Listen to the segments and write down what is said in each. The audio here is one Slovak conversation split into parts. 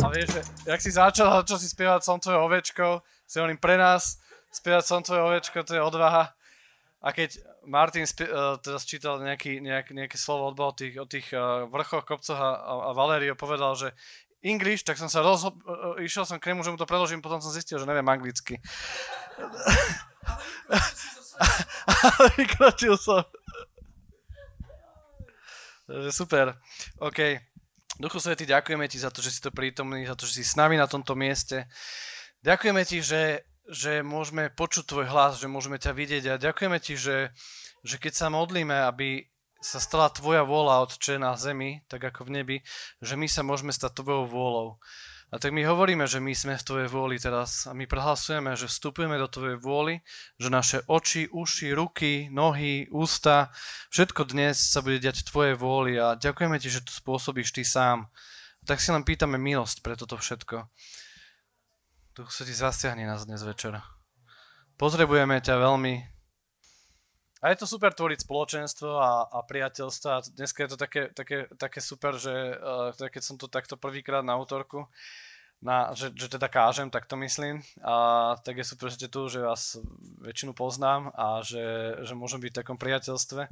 A vieš, jak si začal si spievať Som tvoje ovečko, si hovorím pre nás, spievať Som tvoje ovečko, to je odvaha. A keď Martin teraz čítal nejaké slovo od Boha o tých vrchoch, kopcoch a Valerio povedal, že English, tak som sa išiel som k nemu, že mu to predložím, potom som zistil, že neviem anglicky. Ale vykročil som. Takže super. OK. Duchu Svätý, ďakujeme ti za to, že si to prítomný, za to, že si s nami na tomto mieste. Ďakujeme ti, že môžeme počuť tvoj hlas, že môžeme ťa vidieť a ďakujeme ti, že keď sa modlíme, aby sa stala tvoja vôľa, Otče, na zemi, tak ako v nebi, že my sa môžeme stať tvojou vôľou. A tak my hovoríme, že my sme v tvojej vôli teraz a my prehlasujeme, že vstupujeme do tvojej vôli, že naše oči, uši, ruky, nohy, ústa, všetko dnes sa bude diať v tvojej vôli a ďakujeme ti, že to spôsobíš ty sám. A tak si len pýtame milosť pre toto všetko. Duch Svätý, zasiahni nás dnes večer. Potrebujeme ťa veľmi. A je to super tvoriť spoločenstvo a priateľstva. Dneska je to také super, že keď som to takto prvýkrát na útorku, že teda kážem, tak to myslím. A tak je super, že ste tu, že vás väčšinu poznám a že môžem byť v takom priateľstve.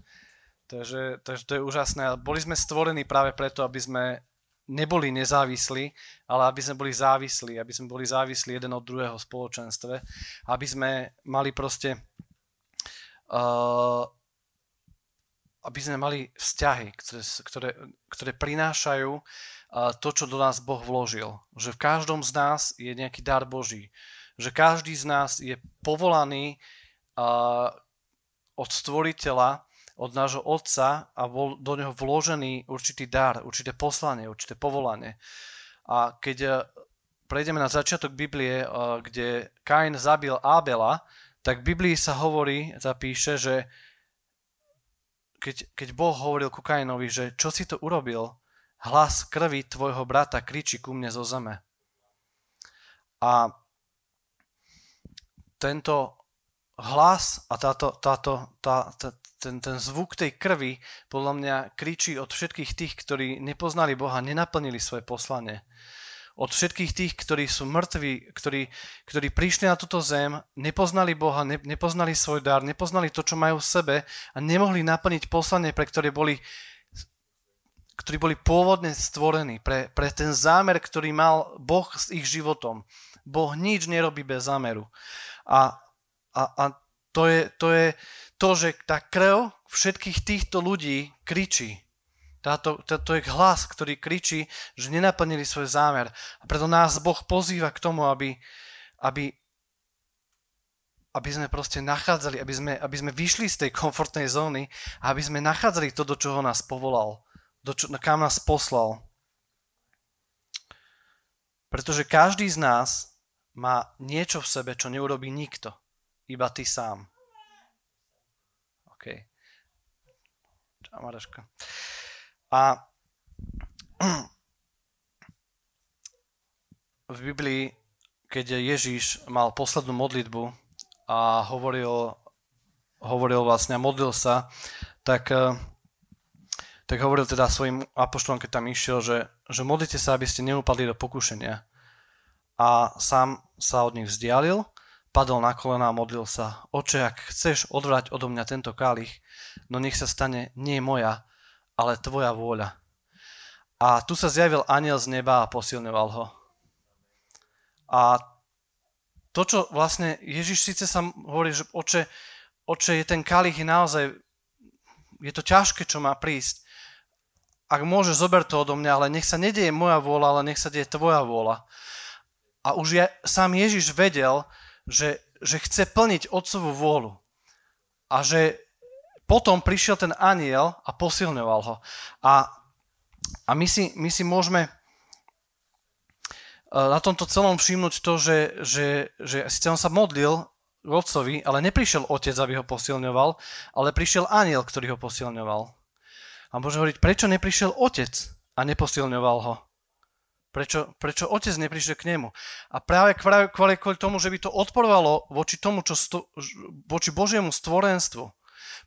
Takže to je úžasné. Boli sme stvorení práve preto, aby sme neboli nezávislí, ale aby sme boli závislí jeden od druhého v spoločenstve, aby sme mali vzťahy, ktoré prinášajú to, čo do nás Boh vložil, že v každom z nás je nejaký dar Boží, že každý z nás je povolaný od Stvoriteľa, od nášho Otca a bol do neho vložený určitý dar, určité poslanie, určité povolanie. A keď prejdeme na začiatok Biblie, kde Kain zabil Ábela, tak v Biblii sa hovorí, zapíše, že keď Boh hovoril ku Kainovi, že čo si to urobil, hlas krvi tvojho brata kričí ku mne zo zeme. A tento hlas a ten zvuk tej krvi podľa mňa kričí od všetkých tých, ktorí nepoznali Boha, nenaplnili svoje poslanie. Od všetkých tých, ktorí sú mŕtvi, ktorí prišli na túto zem, nepoznali Boha, nepoznali svoj dar, nepoznali to, čo majú v sebe a nemohli naplniť poslanie, pre ktoré ktorí boli pôvodne stvorení, pre ten zámer, ktorý mal Boh s ich životom. Boh nič nerobí bez zámeru. A to je to, že tá krv všetkých týchto ľudí kričí. To je hlas, ktorý kričí, že nenaplnili svoj zámer. A preto nás Boh pozýva k tomu, aby sme proste nachádzali, aby sme vyšli z tej komfortnej zóny a aby sme nachádzali to, do čoho nás povolal, kam nás poslal. Pretože každý z nás má niečo v sebe, čo neurobí nikto. Iba ty sám. OK. Čau, Maraška. A v Biblii, keď Ježiš mal poslednú modlitbu a hovoril vlastne, modlil sa, tak hovoril teda svojim apoštolom, keď tam išiel, že modlite sa, aby ste neupadli do pokušenia. A sám sa od nich vzdialil, padol na kolená a modlil sa: Oče, ak chceš, odvrať odo mňa tento kalich, no nech sa stane nie moja, ale tvoja vôľa. A tu sa zjavil anjel z neba a posilňoval ho. A to, čo vlastne Ježiš síce sa hovorí, že oče, je ten kalich naozaj, je to ťažké, čo má prísť. Ak môžeš, zober to odo mňa, ale nech sa nedieje moja vôľa, ale nech sa deje tvoja vôľa. A už sám Ježiš vedel, že chce plniť Otcovu vôľu. A že potom prišiel ten anjel a posilňoval ho. A my si môžeme na tomto celom všimnúť to, že síce on sa modlil k otcovi, ale neprišiel otec, aby ho posilňoval, ale prišiel anjel, ktorý ho posilňoval. A môže hovoriť, prečo neprišiel otec a neposilňoval ho? Prečo otec neprišiel k nemu? A práve kvôli tomu, že by to odporovalo voči tomu, voči Božiemu stvorenstvu.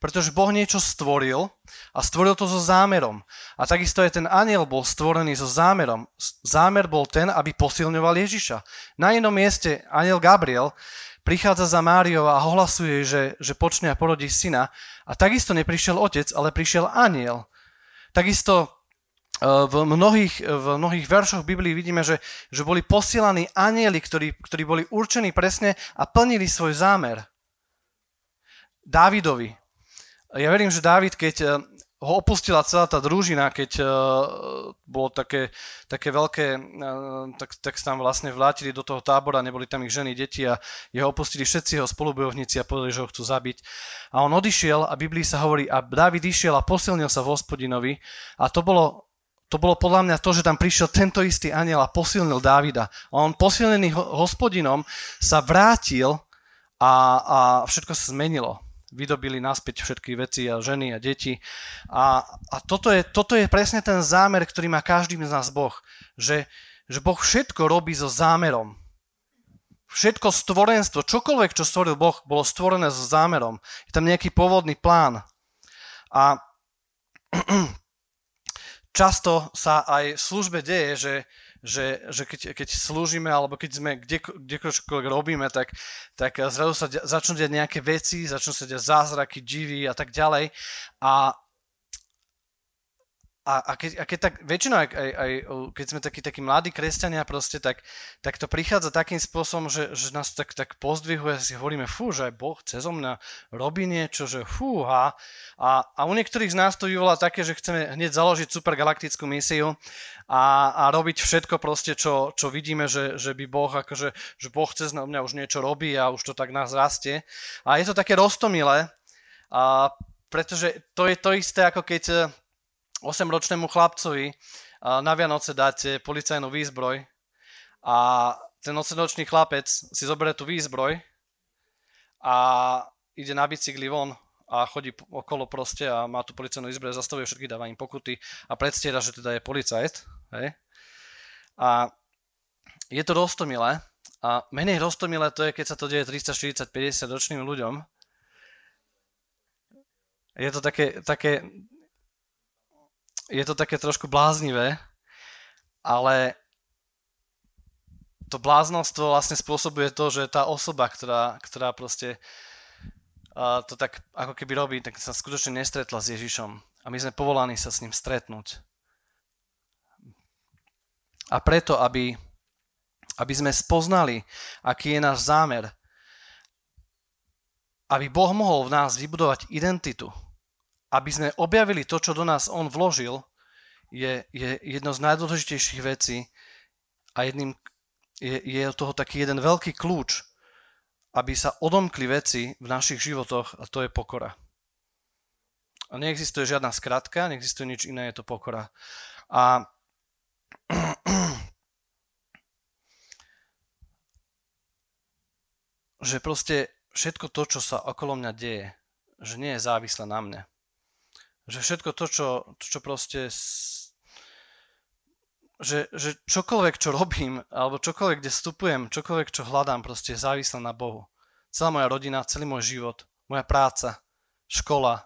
Pretože Boh niečo stvoril a stvoril to so zámerom. A takisto aj ten anjel bol stvorený so zámerom. Zámer bol ten, aby posilňoval Ježiša. Na jednom mieste anjel Gabriel prichádza za Máriou a ohlasuje, že počne a porodí syna. A takisto neprišiel otec, ale prišiel anjel. Takisto v mnohých veršoch Biblii vidíme, že boli posielaní anjeli, ktorí boli určení presne a plnili svoj zámer. Dávidovi. Ja verím, že Dávid, keď ho opustila celá tá družina, keď bolo také veľké, tak sa tam vlastne vlátili do toho tábora, neboli tam ich ženy, deti a jeho opustili všetci jeho spolubojovníci a povedali, že ho chcú zabiť. A on odišiel a Biblii sa hovorí, a Dávid išiel a posilnil sa v Hospodinovi a to bolo podľa mňa to, že tam prišiel tento istý anjel a posilnil Dávida. A on posilnený Hospodinom sa vrátil a všetko sa zmenilo. Vydobili naspäť všetky veci a ženy a deti. A toto je presne ten zámer, ktorý má každým z nás Boh. Že Boh všetko robí so zámerom. Všetko stvorenstvo, čokoľvek, čo stvoril Boh, bolo stvorené so zámerom. Je tam nejaký pôvodný plán. A často sa aj v službe deje, že keď slúžime, alebo keď sme kdekoľvek robíme, tak zrazu sa začnú diať nejaké veci, začnú sa diať zázraky, divy a tak ďalej. A keď tak väčšinou, aj keď sme takí mladí kresťania proste, tak to prichádza takým spôsobom, že nás tak pozdvihuje, si hovoríme, fú, že aj Boh cezo mňa robí niečo, že fúha. A u niektorých z nás to vyvolá také, že chceme hneď založiť supergalaktickú misiu a robiť všetko proste, čo vidíme, že by Boh, akože, že Boh cez mňa už niečo robí a už to tak nás rastie. A je to také roztomilé, pretože to je to isté, ako keď 8-ročnému chlapcovi na Vianoce dáte policajnú výzbroj a ten 8-ročný chlapec si zoberie tú výzbroj a ide na bicykli von a chodí okolo proste a má tú policajnú výzbroj, zastavuje všetky, dáva im pokuty a predstiera, že teda je policajt. Hej? A je to roztomilé a menej roztomilé to je, keď sa to deje 30, 40, 50 ročným ľuďom. Je to také je to také trošku bláznivé, ale to bláznostvo vlastne spôsobuje to, že tá osoba, ktorá proste to tak ako keby robí, tak sa skutočne nestretla s Ježišom. A my sme povolaní sa s ním stretnúť. A preto, aby sme spoznali, aký je náš zámer, aby Boh mohol v nás vybudovať identitu, aby sme objavili to, čo do nás on vložil, je jedno z najdôležitejších vecí a je od toho taký jeden veľký kľúč, aby sa odomkli veci v našich životoch a to je pokora. A neexistuje žiadna skratka, neexistuje nič iné, je to pokora. A že proste všetko to, čo sa okolo mňa deje, že nie je závislé na mne. Že všetko to, čo proste, že čokoľvek, čo robím, alebo čokoľvek, kde vstupujem, čokoľvek, čo hľadám, proste je závislé na Bohu. Celá moja rodina, celý môj život, moja práca, škola,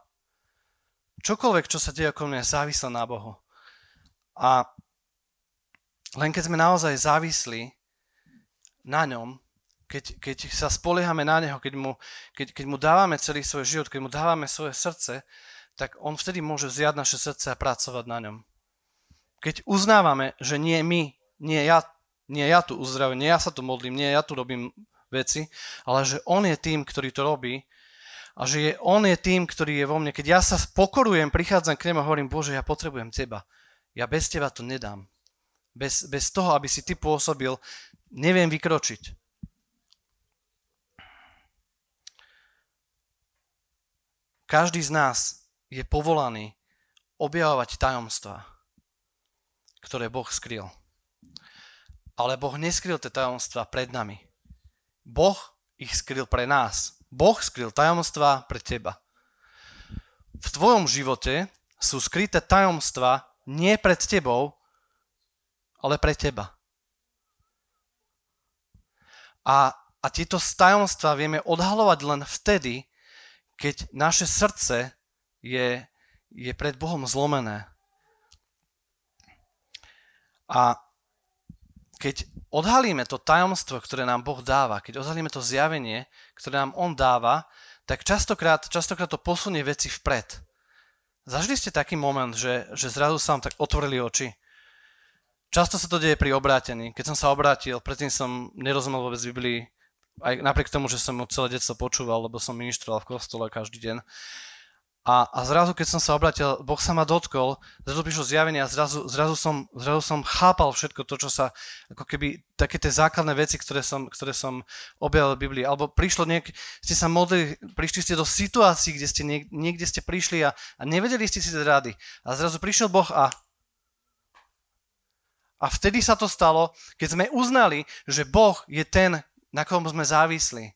čokoľvek, čo sa deje okolo mňa, je závislé na Bohu. A len keď sme naozaj závislí na ňom, keď sa spoliehame na neho, keď mu dávame celý svoj život, keď mu dávame svoje srdce, tak on vtedy môže vziať naše srdce a pracovať na ňom. Keď uznávame, že nie my, nie ja tu uzdravujem, nie ja sa tu modlím, nie ja tu robím veci, ale že on je tým, ktorý to robí a že on je tým, ktorý je vo mne. Keď ja sa pokorujem, prichádzam k nemu a hovorím, Bože, ja potrebujem teba. Ja bez teba to nedám. Bez toho, aby si ty pôsobil, neviem vykročiť. Každý z nás je povolaný objavovať tajomstvá, ktoré Boh skryl. Ale Boh neskryl tie tajomstvá pred nami. Boh ich skryl pre nás. Boh skryl tajomstvá pre teba. V tvojom živote sú skryté tajomstvá nie pred tebou, ale pre teba. A tieto tajomstvá vieme odhalovať len vtedy, keď naše srdce je pred Bohom zlomené. A keď odhalíme to tajomstvo, ktoré nám Boh dáva, keď odhalíme to zjavenie, ktoré nám On dáva, tak častokrát to posunie veci vpred. Zažili ste taký moment, že zrazu sa vám tak otvorili oči? Často sa to deje pri obrátení. Keď som sa obrátil, predtým som nerozumel vôbec Biblii, aj napriek tomu, že som ju celé detstvo počúval, lebo som ministroval v kostole každý deň. A zrazu, keď som sa obrátil, Boh sa ma dotkol, zrazu prišlo zjavenie a zrazu som chápal všetko to, čo sa, ako keby také tie základné veci, ktoré som objavil v Biblii. Alebo ste sa modlili, prišli ste do situácií, kde ste niekde ste prišli a nevedeli ste si dať rady. A zrazu prišiel Boh a vtedy sa to stalo, keď sme uznali, že Boh je ten, na kom sme závislí.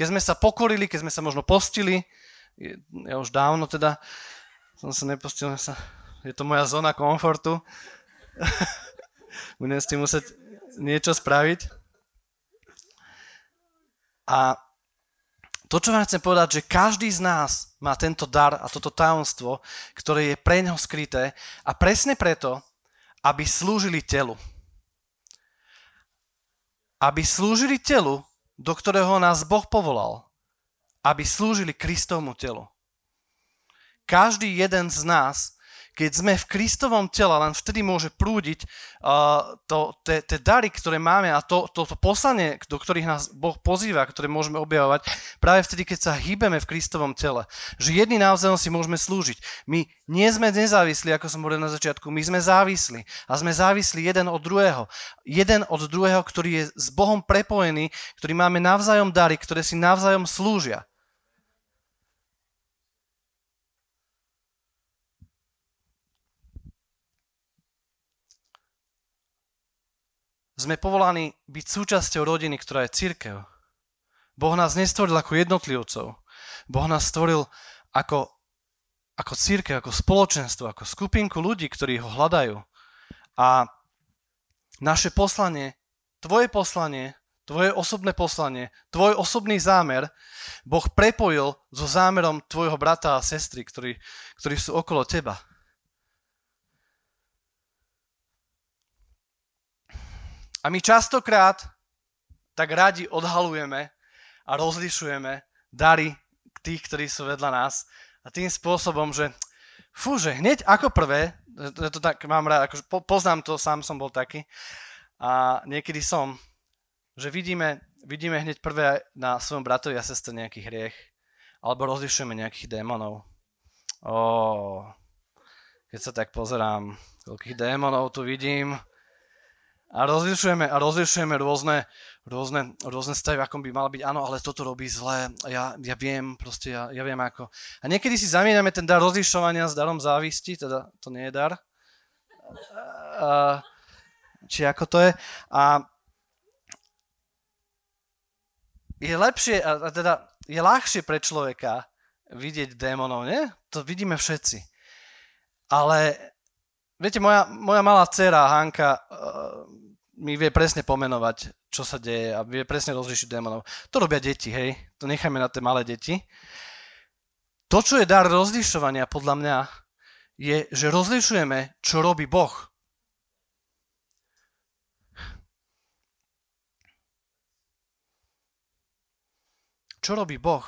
Keď sme sa pokorili, keď sme sa možno postili, ja už dávno teda som sa nepostil, je to moja zóna komfortu. Budem s tým musieť niečo spraviť. A to, čo vám chcem povedať, že každý z nás má tento dar a toto tajomstvo, ktoré je pre neho skryté a presne preto, aby slúžili telu. Aby slúžili telu, do ktorého nás Boh povolal. Aby slúžili Kristovmu telu. Každý jeden z nás, keď sme v Kristovom tele, len vtedy môže prúdiť tie dary, ktoré máme a to poslanie, do ktorých nás Boh pozýva, ktoré môžeme objavovať, práve vtedy, keď sa hýbeme v Kristovom tele. Že jedni naozaj si môžeme slúžiť. My nie sme nezávislí, ako som hovoril na začiatku, my sme závislí. A sme závislí jeden od druhého. Jeden od druhého, ktorý je s Bohom prepojený, ktorý máme navzájom dary, ktoré si navzájom slúžia. Sme povolaní byť súčasťou rodiny, ktorá je cirkev. Boh nás nestvoril ako jednotlivcov. Boh nás stvoril ako cirkev, ako spoločenstvo, ako skupinku ľudí, ktorí ho hľadajú. A naše poslanie, tvoje osobné poslanie, tvoj osobný zámer Boh prepojil so zámerom tvojho brata a sestry, ktorí sú okolo teba. A my častokrát tak radi odhalujeme a rozlišujeme dary tých, ktorí sú vedľa nás a tým spôsobom, že že hneď ako prvé, to tak mám rád, akože poznám to, sám som bol taký a niekedy som, že vidíme hneď prvé na svojom bratovi a sestre nejaký hriech alebo rozlišujeme nejakých démonov. Keď sa tak pozerám, koľkých démonov tu vidím. A rozlišujeme rôzne stavy, ako by mal byť, áno, ale toto robí zle, ja viem ako. A niekedy si zamieňame ten dar rozlišovania s darom závisti, teda to nie je dar, či ako to je. A je lepšie, a teda je ľahšie pre človeka vidieť démonov, nie? To vidíme všetci. Ale viete, moja malá dcera Hanka mi vie presne pomenovať, čo sa deje a vie presne rozlišiť démonov. To robia deti, hej? To nechajme na tie malé deti. To, čo je dar rozlišovania, podľa mňa, je, že rozlišujeme, čo robí Boh. Čo robí Boh?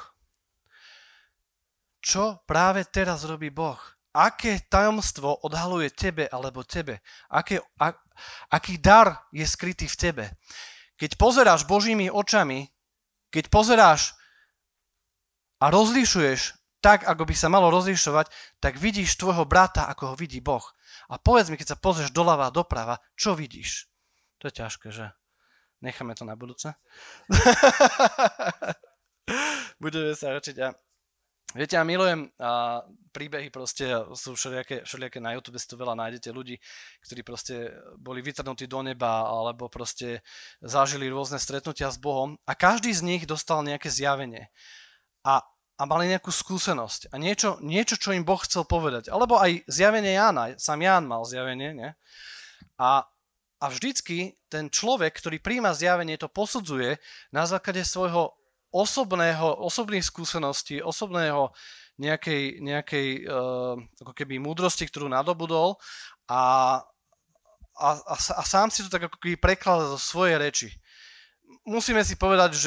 Čo práve teraz robí Boh? Aké tajomstvo odhaluje tebe alebo tebe? Aký dar je skrytý v tebe? Keď pozeráš Božími očami, keď pozeráš a rozlišuješ tak, ako by sa malo rozlišovať, tak vidíš tvojho brata, ako ho vidí Boh. A povedz mi, keď sa pozrieš doľava a doprava, čo vidíš? To je ťažké, že? Necháme to na budúce. Budeme sa rečiť a Viete, ja milujem príbehy proste, sú všelijaké na YouTube, si to veľa nájdete ľudí, ktorí proste boli vytrhnutí do neba alebo proste zažili rôzne stretnutia s Bohom a každý z nich dostal nejaké zjavenie a mali nejakú skúsenosť a niečo, čo im Boh chcel povedať. Alebo aj zjavenie Jána, sám Ján mal zjavenie, nie? A vždycky ten človek, ktorý príjma zjavenie, to posudzuje na základe svojho osobných skúseností, osobného nejakej ako keby múdrosti, ktorú nadobudol a sám si to tak ako keby prekladal zo svojej reči. Musíme si povedať,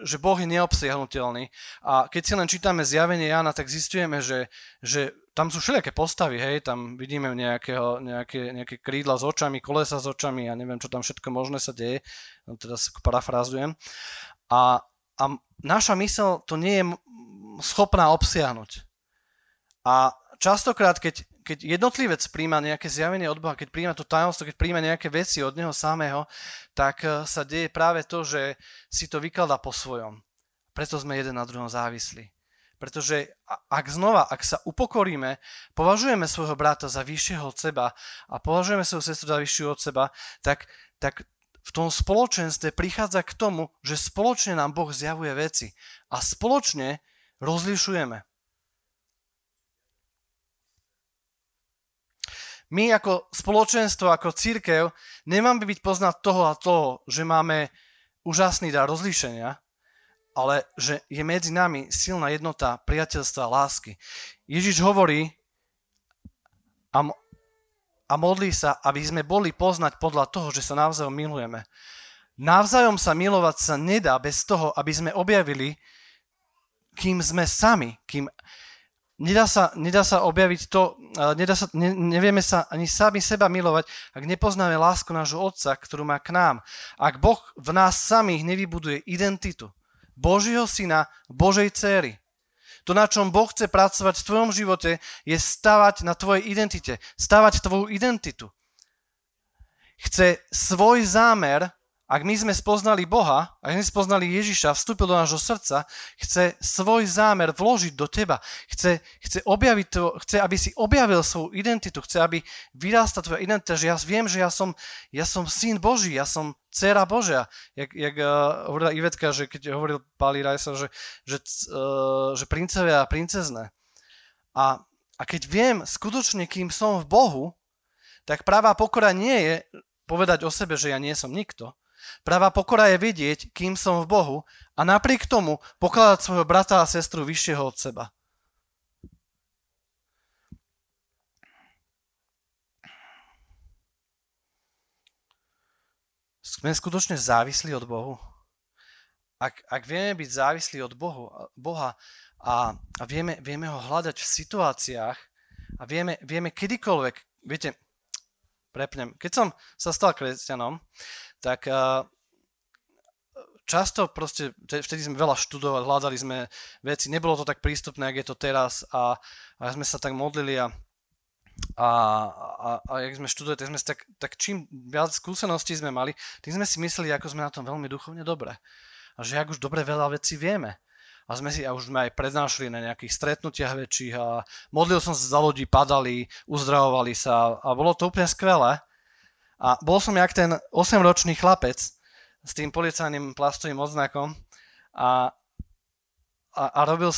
že Boh je neobsiahnutelný a keď si len čítame zjavenie Jána, tak zistujeme, že tam sú všelijaké postavy, hej, tam vidíme nejaké krídla s očami, kolesa s očami, ja neviem, čo tam všetko možné sa deje, teraz parafrázujem a naša myseľ to nie je schopná obsiahnuť. A častokrát, keď jednotlivec príjma nejaké zjavenie od Boha, keď príjma to tajomstvo, keď príjma nejaké veci od neho samého, tak sa deje práve to, že si to vykladá po svojom. Preto sme jeden na druhom závislí. Pretože ak sa upokoríme, považujeme svojho brata za vyššieho od seba a považujeme svoju sestru za vyššiu od seba, tak v tom spoločenstve prichádza k tomu, že spoločne nám Boh zjavuje veci a spoločne rozlišujeme. My ako spoločenstvo, ako cirkev, nemáme byť poznať toho a toho, že máme úžasný dar rozlíšenia, ale že je medzi nami silná jednota priateľstva a lásky. Ježiš hovorí a modlí sa, aby sme boli poznať podľa toho, že sa navzájom milujeme. Navzájom sa milovať sa nedá bez toho, aby sme objavili, kým sme sami. Nedá sa objaviť to, nevieme sa ani sami seba milovať, ak nepoznáme lásku nášho Otca, ktorú má k nám. Ak Boh v nás samých nevybuduje identitu Božieho syna, Božej dcery. To, na čom Boh chce pracovať v tvojom živote, je stavať na tvojej identite, stavať tvoju identitu. Chce svoj zámer, ak my sme spoznali Boha, ak sme spoznali Ježiša, vstúpil do nášho srdca, chce svoj zámer vložiť do teba. Chce, aby si objavil svoju identitu, chce, aby vyrástla tvoja identita, že ja viem, že ja som syn Boží, ja som dcera Božia. Jak hovorila Ivetka, že keď hovoril Pali Rajsa, že princovia a princezné. A keď viem skutočne, kým som v Bohu, tak pravá pokora nie je povedať o sebe, že ja nie som nikto. Pravá pokora je vedieť, kým som v Bohu a napriek tomu pokladať svojho brata a sestru vyššieho od seba. Sme skutočne závislí od Bohu. Ak vieme byť závislí od Boha a vieme ho hľadať v situáciách a vieme kedykoľvek, viete, prepnem, keď som sa stal kresťanom, tak často proste, vtedy sme veľa študovali, hľadali sme veci, nebolo to tak prístupné, ako je to teraz a sme sa tak modlili a jak sme študovali, tak sme tak čím viac skúseností sme mali, tým sme si mysleli, ako sme na tom veľmi duchovne dobre. A že jak už dobre veľa vecí vieme. A už sme aj prednášali na nejakých stretnutiach väčších a modlil som sa za ľudí, padali, uzdravovali sa a bolo to úplne skvelé. A bol som jak ten 8-ročný chlapec s tým policajným plastovým odznakom a robil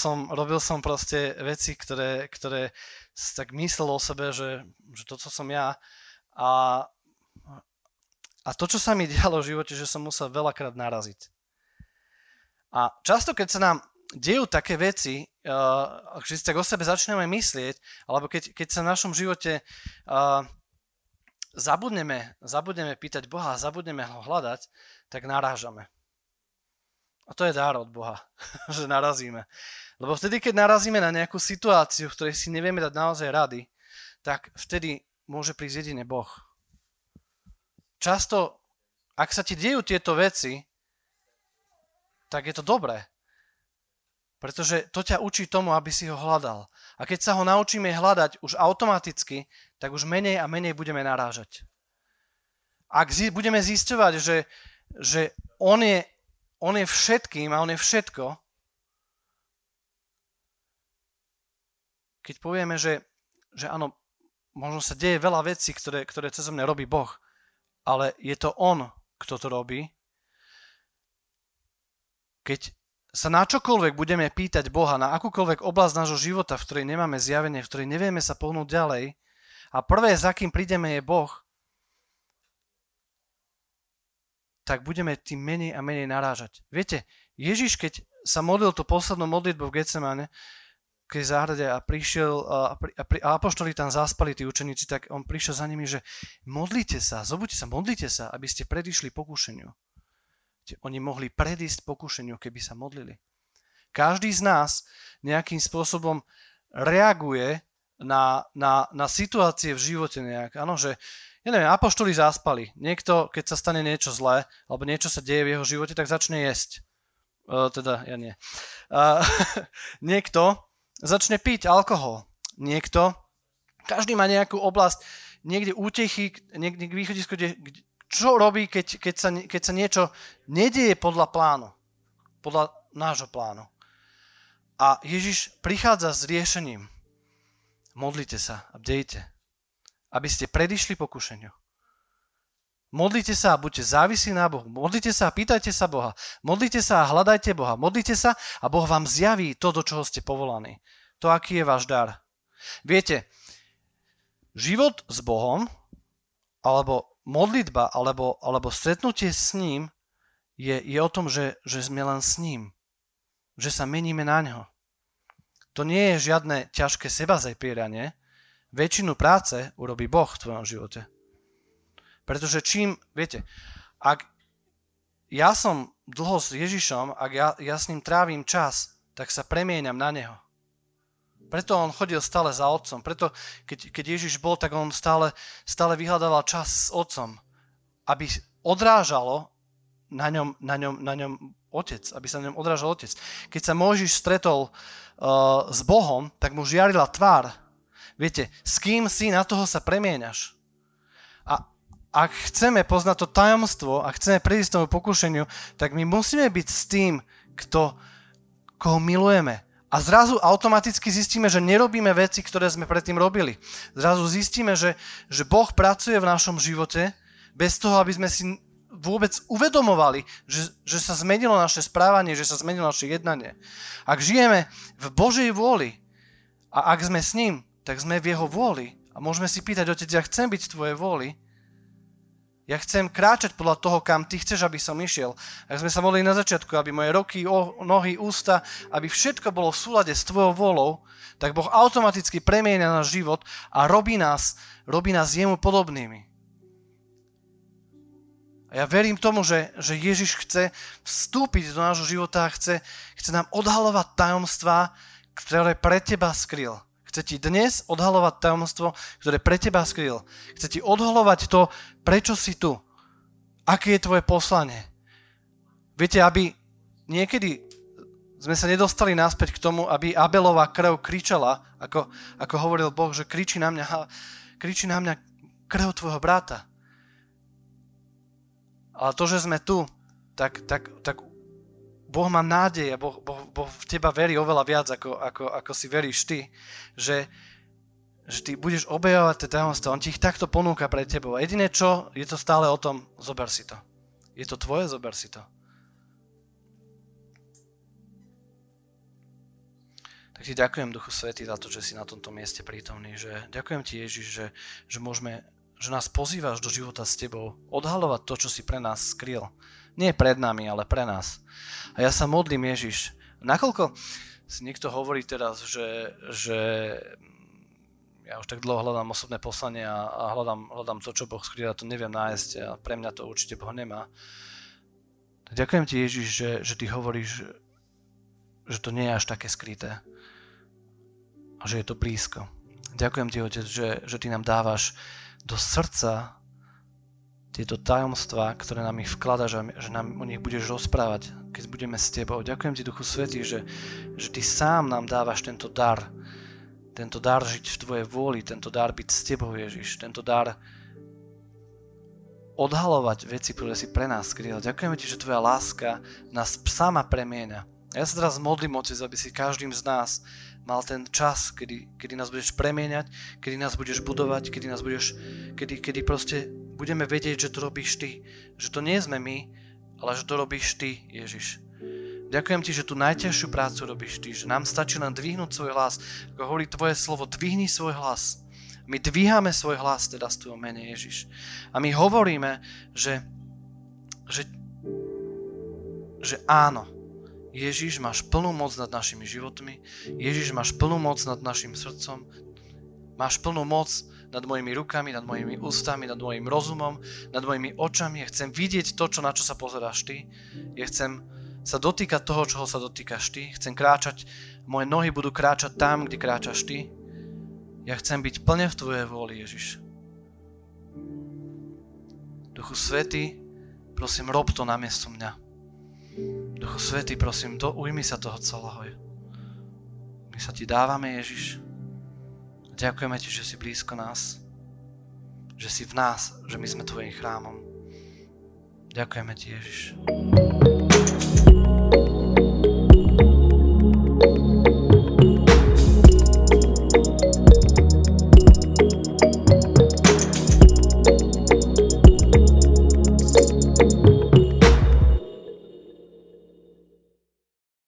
som proste veci, ktoré tak myslel o sebe, že to, čo som ja. A to, čo sa mi dialo v živote, že som musel veľakrát naraziť. A často, keď sa nám dejú také veci, že si tak o sebe začneme myslieť, alebo keď sa v našom živote zabudneme pýtať Boha, zabudneme ho hľadať, tak narážame. A to je dar od Boha, že narazíme. Lebo vtedy, keď narazíme na nejakú situáciu, v ktorej si nevieme dať naozaj rady, tak vtedy môže prísť jedine Boh. Často, ak sa ti dejú tieto veci, tak je to dobré. Pretože to ťa učí tomu, aby si ho hľadal. A keď sa ho naučíme hľadať už automaticky, tak už menej a menej budeme narážať. Ak budeme zisťovať, že on je všetkým a on je všetko, keď povieme, že áno, možno sa deje veľa vecí, ktoré cez mňa robí Boh, ale je to On, kto to robí. Keď sa na čokoľvek budeme pýtať Boha, na akúkoľvek oblasť nášho života, v ktorej nemáme zjavenie, v ktorej nevieme sa pohnúť ďalej, a prvé, za kým prídeme, je Boh, tak budeme tým menej a menej narážať. Viete, Ježiš, keď sa modlil tú poslednú modlitbu v Getsemáne, keď záhrade a prišiel a apoštoli tam zaspali, tí učeníci, tak on prišiel za nimi, že modlite sa, zobuďte sa, modlite sa, aby ste predišli pokušeniu. Oni mohli predísť pokušeniu, keby sa modlili. Každý z nás nejakým spôsobom reaguje na situácie v živote nejak. Áno, že ja neviem, apoštoli zaspali. Niekto, keď sa stane niečo zlé, alebo niečo sa deje v jeho živote, tak začne jesť. Ja nie. Niekto začne piť alkohol. Niekto, každý má nejakú oblasť, niekde útechy, niekde východisko, čo robí, keď sa niečo nedieje podľa plánu, podľa nášho plánu. A Ježiš prichádza s riešením. Modlite sa a bdejte, aby ste predišli pokušeniu. Modlite sa a buďte závislí na Bohu. Modlite sa a pýtajte sa Boha. Modlite sa a hľadajte Boha. Modlite sa a Boh vám zjaví to, do čoho ste povolaní. To, aký je váš dar. Viete, život s Bohom, alebo modlitba, alebo stretnutie s ním je o tom, že sme len s ním. Že sa meníme na ňo. To nie je žiadne ťažké sebazapieranie. Väčšinu práce urobí Boh v tvojom živote. Pretože čím, viete, ak ja som dlho s Ježišom, ak ja s ním trávim čas, tak sa premieňam na neho. Preto on chodil stále za otcom. Preto keď Ježiš bol, tak on stále vyhľadával čas s otcom, aby odrážalo na ňom otec, aby sa na ňom odrážal otec. Keď sa Mojžiš stretol s Bohom, tak mu žiarila tvár. Viete, s kým si, na toho sa premieňaš. A ak chceme poznať to tajomstvo a chceme prísť tomu pokušeniu, tak my musíme byť s tým, koho milujeme. A zrazu automaticky zistíme, že nerobíme veci, ktoré sme predtým robili. Zrazu zistíme, že Boh pracuje v našom živote bez toho, aby sme si vôbec uvedomovali, že sa zmenilo naše správanie, že sa zmenilo naše jednanie. Ak žijeme v Božej vôli a ak sme s ním, tak sme v jeho vôli. A môžeme si pýtať, Otec, ja chcem byť v tvojej vôli, ja chcem kráčať podľa toho, kam ty chceš, aby som išiel. Ak sme sa modlili na začiatku, aby moje roky, nohy, ústa, aby všetko bolo v súlade s tvojou vôľou, tak Boh automaticky premieňa náš život a robí nás jemu podobnými. A ja verím tomu, že Ježiš chce vstúpiť do nášho života a chce nám odhalovať tajomstvá, ktoré pre teba skryl. Chce ti dnes odhalovať tajomstvo, ktoré pre teba skryl. Chce ti odhalovať to, prečo si tu. Aké je tvoje poslanie. Viete, aby niekedy sme sa nedostali naspäť k tomu, aby Abelová krv kričala, ako hovoril Boh, že kričí na mňa krv tvojho brata. Ale to, že sme tu, tak Boh má nádej a Boh v teba verí oveľa viac, ako si veríš ty, že ty budeš objavovať tie tajomstvá. On ti ich takto ponúka pre tebou. A jediné čo, je to stále o tom, zober si to. Je to tvoje, zober si to. Tak ti ďakujem, Duchu Svätý, za to, že si na tomto mieste prítomný. Ďakujem ti, Ježiš, že nás pozývaš do života s tebou, odhalovať to, čo si pre nás skryl. Nie pred nami, ale pre nás. A ja sa modlím, Ježiš. Nakoľko si niekto hovorí teraz, že ja už tak dlho hľadám osobné poslanie a hľadám to, čo Boh skrýva, to neviem nájsť a pre mňa to určite Boh nemá. Ďakujem ti, Ježiš, že ty hovoríš, že to nie je až také skryté a že je to blízko. Ďakujem ti, Otec, že ty nám dávaš do srdca tieto tajomstvá, ktoré nám ich vkladaš a že nám o nich budeš rozprávať, keď budeme s tebou. Ďakujem ti, Duchu Svätý, že ty sám nám dávaš tento dar žiť v tvojej vôli, tento dar byť s tebou, Ježiš, tento dar odhalovať veci, ktoré si pre nás skrýl. Ďakujem ti, že tvoja láska nás sama premieňa. Ja sa teraz modlím, Otec, aby si každým z nás mal ten čas, kedy nás budeš premieňať, kedy nás budeš budovať, kedy proste budeme vedieť, že to robíš ty. Že to nie sme my, ale že to robíš ty, Ježiš. Ďakujem ti, že tú najťažšiu prácu robíš ty, že nám stačí len dvihnúť svoj hlas. Ako hovorí tvoje slovo, dvihni svoj hlas. My dvíhame svoj hlas teda z tvojho mene, Ježiš. A my hovoríme, že áno, Ježiš, máš plnú moc nad našimi životmi, Ježiš, máš plnú moc nad našim srdcom, máš plnú moc nad mojimi rukami, nad mojimi ústami, nad mojim rozumom, nad mojimi očami. Ja chcem vidieť to, na čo sa pozeráš ty. Ja chcem sa dotýkať toho, čoho sa dotýkaš ty. Chcem kráčať, moje nohy budú kráčať tam, kde kráčaš ty. Ja chcem byť plne v tvojej vôli, Ježiš. Duchu Svätý, prosím, rob to namiesto mňa. Duchu Svätý, prosím, ujmi sa toho celého. My sa ti dávame, Ježiš. Ďakujeme ti, že si blízko nás. Že si v nás, že my sme tvojim chrámom. Ďakujeme ti, Ježiš.